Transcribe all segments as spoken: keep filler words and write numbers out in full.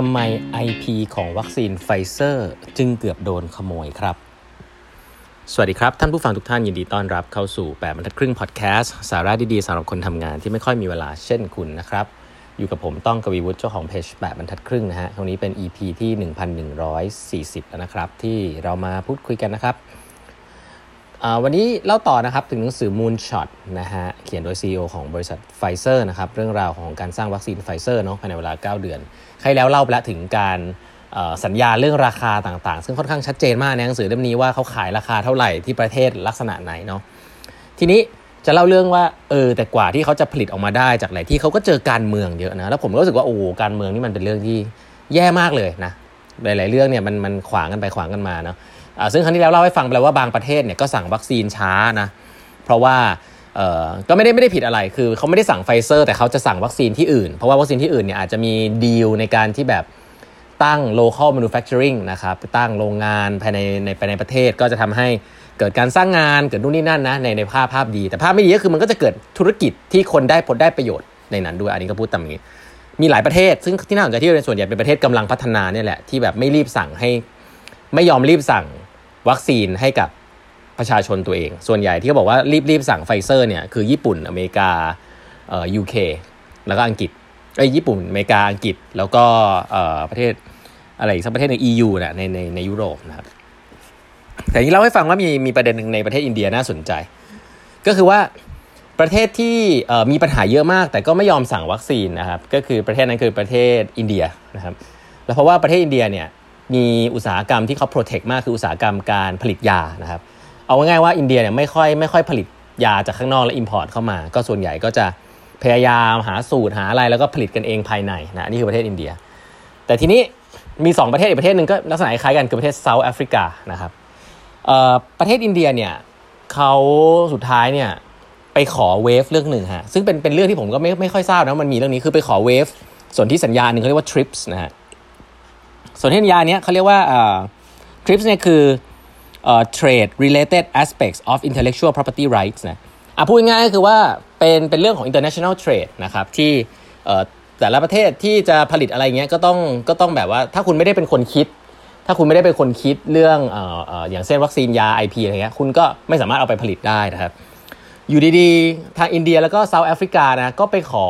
ทำไม ไอ พี ของวัคซีน Pfizer จึงเกือบโดนขโมยครับสวัสดีครับท่านผู้ฟังทุกท่านยินดีต้อนรับเข้าสู่แปดบรรทัดครึ่งพอดแคสต์สาระดีๆสำหรับคนทำงานที่ไม่ค่อยมีเวลาเช่นคุณนะครับอยู่กับผมต้องกวีวุฒิเจ้าของเพจแปดบรรทัดครึ่งนะฮะตรงนี้เป็น อี พี ที่หนึ่งพันหนึ่งร้อยสี่สิบแล้วนะครับที่เรามาพูดคุยกันนะครับวันนี้เล่าต่อนะครับถึงหนังสือ Moonshot นะฮะเขียนโดย ซี อี โอ ของบริษัท Pfizer นะครับเรื่องราวของการสร้างวัคซีน Pfizer เนาะภายในเวลาเก้าเดือนใครแล้วเล่าไปแล้วถึงการสัญญาเรื่องราคาต่างๆซึ่งค่อนข้างชัดเจนมากในหนังสือเล่มนี้ว่าเขาขายราคาเท่าไหร่ที่ประเทศลักษณะไหนเนาะทีนี้จะเล่าเรื่องว่าเออแต่กว่าที่เขาจะผลิตออกมาได้จากหลายที่เขาก็เจอการเมืองเยอะนะแล้วผมก็รู้สึกว่าโอ้การเมืองนี่มันเป็นเรื่องที่แย่มากเลยนะหลายๆเรื่องเนี่ยมันมันขวางกันไปขวางกันมาเนาะอ่าซึ่งครั้งที่แล้วเล่าให้ฟังไปแล้วว่าบางประเทศเนี่ยก็สั่งวัคซีนช้านะเพราะว่าเอ่อก็ไม่ได้ไม่ได้ผิดอะไรคือเขาไม่ได้สั่งไฟเซอร์แต่เขาจะสั่งวัคซีนที่อื่นเพราะว่าวัคซีนที่อื่นเนี่ยอาจจะมีดีลในการที่แบบตั้ง local manufacturing นะครับตั้งโรงงานภายในในภายในประเทศก็จะทำให้เกิดการสร้างงานเกิดนู่นนี่นั่นนะในในภาพภาพดีแต่ภาพไม่ดีก็คือมันก็จะเกิดธุรกิจที่คนได้ผลได้ประโยชน์ในนั้นด้วยอันนี้ก็พูดตามอย่างนี้มีหลายประเทศซึ่งที่น่าสนใจที่ส่วนใหญ่เป็นประเทศกำลังพัฒนาเนี่ยแหละที่แบบไม่รีบสั่งให้ไม่ยอมรีบสั่งวัคซีนให้กับประชาชนตัวเองส่วนใหญ่ที่เขาบอกว่ารีบๆสั่งไฟเซอร์เนี่ยคือญี่ปุ่นอเมริกาเอ่อ ยู เค แล้วก็อังกฤษไอ้ญี่ปุ่นอเมริกาอังกฤษแล้วก็เอ่อประเทศอะไรอีกสักประเทศนึง อี ยู นะในในในยุโรปนะครับแต่ที่เล่าให้ฟังว่ามีมีประเด็นนึงในประเทศอินเดียน่าสนใจก็คือว่าประเทศที่เอ่อมีปัญหาเยอะมากแต่ก็ไม่ยอมสั่งวัคซีนนะครับก็คือประเทศนั้นคือประเทศอินเดียนะครับแล้วเพราะว่าประเทศอินเดียเนี่ยมีอุตสาหกรรมที่เขาโปรเทคมากคืออุตสาหกรรมการผลิตยานะครับเอาง่ายๆว่าอินเดียเนี่ยไม่ค่อยไม่ค่อยผลิตยาจากข้างนอกและอิมพอร์ตเข้ามาก็ส่วนใหญ่ก็จะพยายามหาสูตรหาอะไรแล้วก็ผลิตกันเองภายในนะนี่คือประเทศอินเดียแต่ทีนี้มีสองประเทศอีกประเทศนึงก็ลักษณะคล้ายกันคือประเทศเซาท์แอฟริกานะครับเอ่อประเทศอินเดียเนี่ยเขาสุดท้ายเนี่ยไปขอเวฟเรื่องนึงฮะซึ่งเป็นเป็นเรื่องที่ผมก็ไม่ไม่ค่อยทราบนะมันมีเรื่องนี้คือไปขอเวฟส่วนที่สัญญาหนึ่งเขาเรียกว่า ทริปส์ นะฮะส่วนที่สัญญาเนี้ยเขาเรียกว่าเอ่อ ทริปส์ เนี่ยคือเอ่อ Trade Related Aspects of Intellectual Property Rights นะอ่ะพูดง่ายๆก็คือว่าเป็นเป็นเรื่องของ international trade นะครับที่เอ่อแต่ละประเทศที่จะผลิตอะไรเงี้ยก็ต้องก็ต้องแบบว่าถ้าคุณไม่ได้เป็นคนคิดถ้าคุณไม่ได้เป็นคนคิดเรื่องเอ่อเอ่ออย่างเช่นวัคซีนยา ไอ พี อะไรเงี้ยคุณก็ไม่สามารถเอาไปผลิตได้นะครับอยู่ดีๆทางอินเดียแล้วก็เซาท์แอฟริกานะก็ไปขอ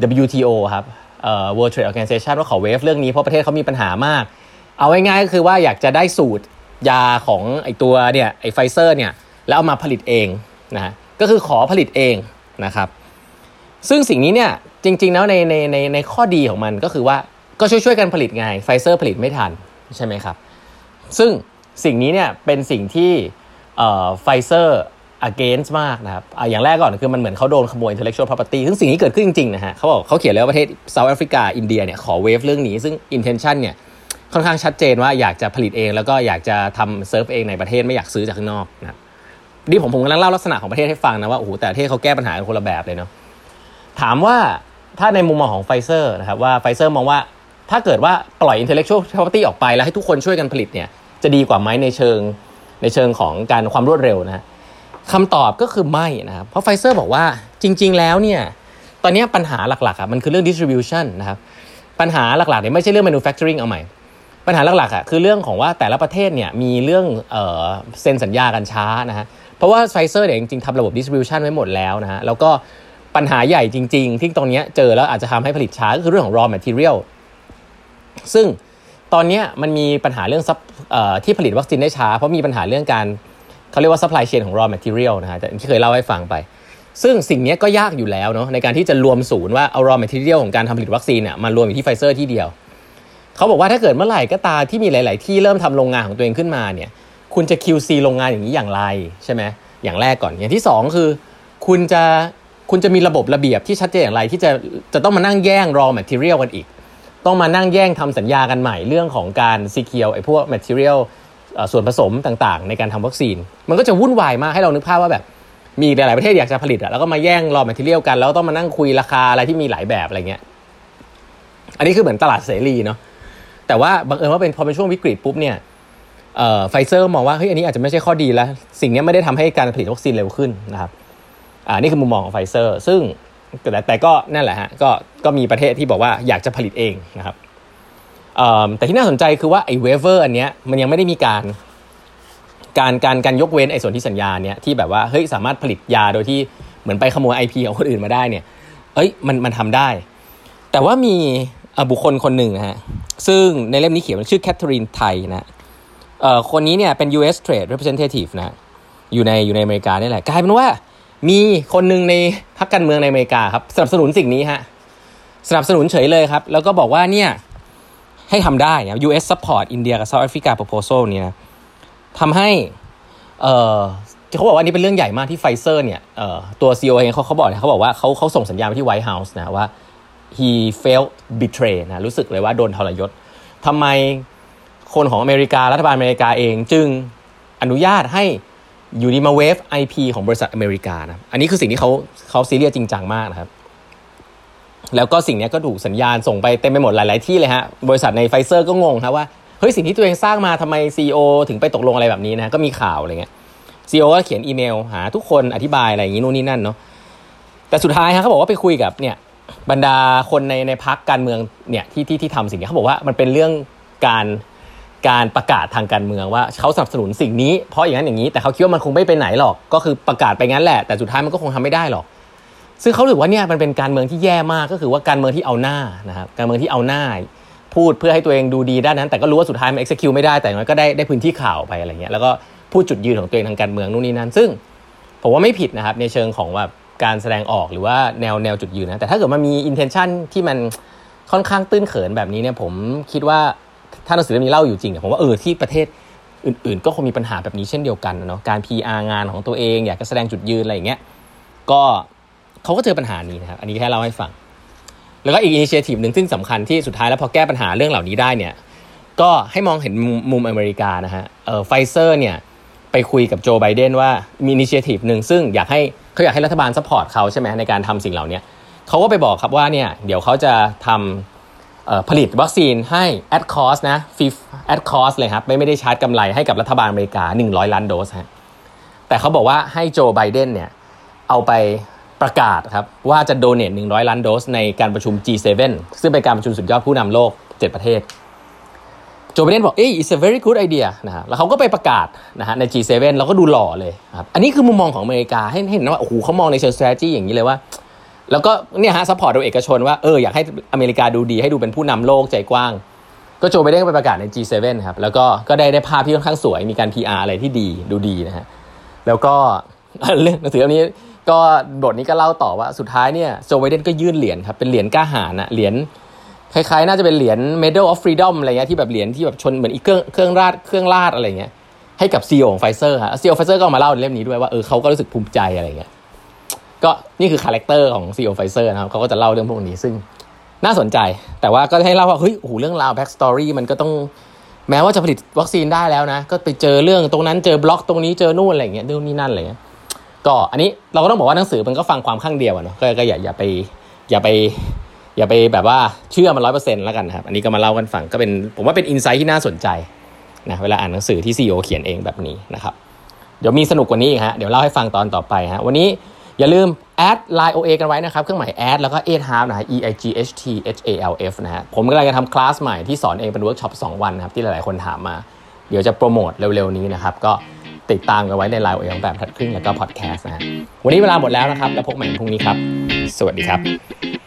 ดับเบิลยู ที โอ ครับเอ่อ World Trade Organization ว่าขอเวฟเรื่องนี้เพราะประเทศเขามีปัญหามากเอาง่ายๆก็คือว่าอยากจะได้สูตรยาของไอ้ตัวเนี่ยไอ้ Pfizer เนี่ยแล้วเอามาผลิตเองนะก็คือขอผลิตเองนะครับซึ่งสิ่งนี้เนี่ยจริงๆแล้วในในในในข้อดีของมันก็คือว่าก็ช่วยๆกันผลิตไง Pfizer ผลิตไม่ทันใช่ไหมครับซึ่งสิ่งนี้เนี่ยเป็นสิ่งที่เอ่อ Pfizer against มากนะครับอ่ะอย่างแรกก่อนคือมันเหมือนเขาโดนขโมย intellectual property ซึ่งสิ่งนี้เกิดขึ้นจริงๆนะฮะเขาบอกเขาเขียนแล้วประเทศ South Africa อินเดียเนี่ยขอเวฟเรื่องนี้ซึ่ง intention เนี่ยค่อนข้างชัดเจนว่าอยากจะผลิตเองแล้วก็อยากจะทำเซิร์ฟเองในประเทศไม่อยากซื้อจากข้างนอกนะนี่ผมผมกำลังเล่าลักษณะของประเทศให้ฟังนะว่าโอ้โหแต่ประเทศเขาแก้ปัญหากันคนละแบบเลยเนาะถามว่าถ้าในมุมมองของ Pfizer นะครับว่า Pfizer มองว่าถ้าเกิดว่าปล่อย intellectual property ออกไปแล้วให้ทุกคนช่วยกันผลิตเนี่ยจะดีกว่ามั้ยในเชิงในเชิงของการความรวดเร็วนะคำตอบก็คือไม่นะครับเพราะ Pfizer บอกว่าจริงๆแล้วเนี่ยตอนนี้ปัญหาหลักๆอ่ะมันคือเรื่อง distribution นะครับปัญหาหลักๆเนี่ยไม่ใช่เรื่อง manufacturing เอาใหม่ปัญหาหลักๆอ่ะคือเรื่องของว่าแต่ละประเทศเนี่ยมีเรื่องเอ่อเซ็นสัญญากันช้านะฮะเพราะว่า Pfizer เนี่ยจริงๆทำระบบ distribution ไว้หมดแล้วนะฮะแล้วก็ปัญหาใหญ่จริงๆที่ตรงนี้เจอแล้วอาจจะทำให้ผลิตช้าก็คือเรื่องของ raw material ซึ่งตอนนี้มันมีปัญหาเรื่องเอ่อที่ผลิตวัคซีนได้ช้าเพราะมีปัญหาเรื่องการเขาเรียกว่า supply chain ของ raw material นะฮะที่เคยเล่าให้ฟังไปซึ่งสิ่งนี้ก็ยากอยู่แล้วเนาะในการที่จะรวมศูนย์ว่าเอา raw material ของการทำผลิตวัคซีนเนี่ยมารวมอยู่ที่ Pfizer ที่เดียวเขาบอกว่าถ้าเกิดเมื่อไหร่ก็ตามที่มีหลายๆที่เริ่มทำโรงงานของตัวเองขึ้นมาเนี่ยคุณจะ คิว ซี โรงงานอย่างนี้อย่างไรใช่ไหมอย่างแรกก่อนอย่างที่สองคือคุณจะคุณจะมีระบบระเบียบที่ชัดเจนอย่างไรที่จะจะต้องมานั่งแย่ง raw material กันอีกต้องมานั่งแย่งทำสัญญากันใหม่เรื่องของการsecureไอ้พวก materialส่วนผสมต่างๆในการทำวัคซีนมันก็จะวุ่นวายมากให้เรานึกภาพว่าแบบมีหลายประเทศอยากจะผลิตอ่ะแล้วก็มาแย่ง raw material กันแล้วต้องมานั่งคุยราคาอะไรที่มีหลายแบบอะไรเงี้ยอันนี้คือเหมือนตลาดเสรีเนาะแต่ว่าบังเอิญว่าเป็นพอเป็นช่วงวิกฤตปุ๊บเนี่ยเอ่อ Pfizer มองว่าเฮ้ยอันนี้อาจจะไม่ใช่ข้อดีแล้วสิ่งนี้ไม่ได้ทำให้การผลิตวัคซีนเร็วขึ้นนะครับอ่านี่คือมุมมองของ Pfizer ซึ่งแต่แต่ก็นั่นแหละฮะก็ก็มีประเทศที่บอกว่าอยากจะผลิตเองนะครับ แต่ที่น่าสนใจคือว่าไอ้เวเวอร์อันเนี้ยมันยังไม่ได้มีการการการการยกเว้นไอ้ส่วนที่สัญญาเนี้ยที่แบบว่าเฮ้ยสามารถผลิตยาโดยที่เหมือนไปขโมย ไอ พี ของคนอื่นมาได้เนี่ยเอ้ยมันมันทำได้แต่ว่ามีบุคคลคนหนึ่งฮะซึ่งในเล่มนี้เขียนชื่อแคทเธอรีนไทยนะเอ่อคนนี้เนี่ยเป็น ยู เอส Trade Representative นะอยู่ในอยู่ในอเมริกานี่แหละกลายเป็นว่ามีคนหนึ่งในพรรคการเมืองในอเมริกาครับสนับสนุนสิ่งนี้ฮะสนับสนุนเฉยเลยครับแล้วก็บอกว่าเนี่ยให้ทำได้นะ ยู เอส support India กับ South Africa proposal นี่นะทำให้เอ่อเขาบอกว่านี่เป็นเรื่องใหญ่มากที่ Pfizer เนี่ยเอ่อตัว ซี อี โอ เองเขาเขาบอกนะเขาบอกว่าเขาเขาส่งสัญญาณไปที่ White House นะว่า he felt betrayed นะรู้สึกเลยว่าโดนทรยศทำไมคนของอเมริการัฐบาลอเมริกาเองจึงอนุญาตให้อยู่ดีมาเวฟ ไอ พี ของบริษัทอเมริกานะอันนี้คือสิ่งที่เขาเขาซีเรียสจริงจังมากนะครับแล้วก็สิ่งนี้ก็ถูกสัญญาณส่งไปเต็มไปหมดหลายๆที่เลยฮะบริษัทใน Pfizer ก็งงฮะว่าเฮ้ยสิ่งที่ตัวเองสร้างมาทำไม ซี อี โอ ถึงไปตกลงอะไรแบบนี้นะก็มีข่าวอะไรเงี้ย ซี อี โอ ก็เขียนอีเมลหาทุกคนอธิบายอะไรอย่างงี้นู่นนี่นั่นเนาะแต่สุดท้ายฮะเขาบอกว่าไปคุยกับเนี่ยบรรดาคนในในพรรคการเมืองเนี่ยที่ที่ที่ทำสิ่งนี้เขาบอกว่ามันเป็นเรื่องการการประกาศทางการเมืองว่าเขาสนับสนุนสิ่งนี้เพราะอย่างนั้นอย่างนี้แต่เขาคิดว่ามันคงไม่ไปไหนหรอกก็คือประกาศไปงั้นแหละแต่สุดท้ายมันก็คงทำไม่ได้หรอกซึ่งเขาถือว่าเนี่ยมันเป็นการเมืองที่แย่มากก็คือว่าการเมืองที่เอาหน้านะครับการเมืองที่เอาหน้าพูดเพื่อให้ตัวเองดูดีด้านนั้นแต่ก็รู้ว่าสุดท้ายมัน execute ไม่ได้แต่มันก็ได้ได้พื้นที่ข่าวไปอะไรเงี้ยแล้วก็พูดจุดยืนของตัวเองทางการเมืองนู่นนี่นั่นซึ่งผมว่าไม่ผิดนะครับในเชิงของแบบการแสดงออกหรือว่าแนวแนวจุดยืนนะแต่ถ้าเกิดมันมี intention ที่มันค่อนข้างตื้นเขินแบบนี้เนี่ยผมคิดว่าถ้าหนังสือเล่มนี้เล่าอยู่จริงเนี่ยผมว่าเออที่ประเทศอื่นๆก็คงมีปัญหาแบบนี้เช่นเดียวกันเนาะการ พี อาร์ งานของตัวเองอยากจะแสดงจุดยืนอะไรอย่างเงี้ยก็เขาก็เจอปัญหานี้นะครับอันนี้แค่เล่าให้ฟังแล้วก็อีกอินิเชียทีฟหนึ่งซึ่งสำคัญที่สุดท้ายแล้วพอแก้ปัญหาเรื่องเหล่านี้ได้เนี่ยก็ให้มองเห็นมุมอเมริกานะฮะเอ่อไฟเซอร์เนี่ยไปคุยกับโจไบเดนว่ามีอินิเชียทีฟหนึ่งซึ่งอยากให้เขาอยากให้รัฐบาลซัพพอร์ตเขาใช่ไหมในการทำสิ่งเหล่านี้เขาก็ไปบอกครับว่าเนี่ยเดี๋ยวเขาจะทำเอ่อผลิตวัคซีนให้ at cost นะ at cost เลยครับไม่ไม่ได้ชาร์จกำไรให้กับรัฐบาลอเมริกาหนึ่งร้อยล้านโดสฮะแต่เขาบอกว่าให้โจไบเดนเนี่ยเอาไปประกาศครับว่าจะโดเนทหนึ่งร้อยล้านโดสในการประชุม จี เซเว่น ซึ่งเป็นการประชุมสุดยอดผู้นำโลกเจ็ดประเทศโจไบเดนบอกเอ้ย it's a very good idea นะฮะแล้วเขาก็ไปประกาศนะฮะใน จี เซเว่น แล้วก็ดูหล่อเลยครับอันนี้คือมุมมองของอเมริกาให้เห็นนะว่าโอ้โหเขามองในเชิง strategy อย่างนี้เลยว่าแล้วก็เนี่ยฮะซัพพอร์ตโดยเอกชนว่าเอออยากให้อเมริกาดูดีให้ดูเป็นผู้นำโลกใจกว้างก็โจไบเดนก็ไปประกาศใน จี เซเว่น ครับแล้วก็ก็ได้ได้ภาพที่ค่อนข้างสวยมีการ พี อาร์ อะไรที่ดีดูดีนะฮะแล้วก็เรื่องหนังสือเล่มนี้ก็บทนี้ก็เล่าต่อว่าสุดท้ายเนี่ยโจไบเดนก็ยื่นเหรียญครับเป็นเหรียญกล้าหาญนะเหรียญคล้ายๆน่าจะเป็นเหรียญ Medal of Freedom อะไรเงี้ยที่แบบเหรียญที่แบบชนเหมือนอีเครื่องเครื่องราดเครื่องราดอะไรเงี้ยให้กับ ซี อี โอ ของ Pfizer ฮะ ซี อี โอ Pfizer ก็มาเล่าในเล่มนี้ด้วยว่าเออเขาก็รู้สึกภูมิใจอะไรเงี้ยก็นี่คือคาแรคเตอร์ของ ซี อี โอ Pfizer นะครับเขาก็จะเล่าเรื่องพวกนี้ซึ่งน่าสนใจแต่ว่าก็ให้เล่าว่าเฮ้ยโอ้โหเรื่องราว back story มันก็ต้องแม้ว่าจะผลิตวัคซีนได้แล้วนะก็ไปเจอเรื่องตรงนั้นเจอบล็อกตรงนี้เจอนู่นอะไรเงี้ยนู่นนี่นั่นอะไรเงี้ยก็อันนี้เราก็ต้องบอกว่าหนังสือมันก็ฟังความข้างเดียวอ่ะเนาะก็ก็อย่าอย่าไปอย่าไปอย่าไปแบบว่าเชื่อมัน หนึ่งร้อยเปอร์เซ็นต์ แล้วกันครับอันนี้ก็มาเล่ากันฟังก็เป็นผมว่าเป็นอินไซต์ที่น่าสนใจนะเวลาอ่านหนังสือที่ ซี อี โอ เขียนเองแบบนี้นะครับเดี๋ยวมีสนุกกว่านี้อีกฮะเดี๋ยวเล่าให้ฟังตอนต่อไปฮะวันนี้อย่าลืม add ไลน์ โอ เอ กันไว้นะครับเครื่องหมาย add แล้วก็ eight half นะฮะ e i g h t h a l f นะฮะผมกำลังจะทำคลาสใหม่ที่สอนเองเป็นเวิร์คช็อปสองวันนะครับที่หลายๆคนถามมาเดี๋ยวจะโปรโมทเร็วๆนี้นะครับก็ติดตามกันไว้ใน ไลน์ โอ เอ แบบทัดครึ่งแล้วก็พอดแคสต์นะฮะวันนี้เวลาหมดแล้วนะครับแล้วพบใหม่พรุ่งนี้ครับสวัสดีครับ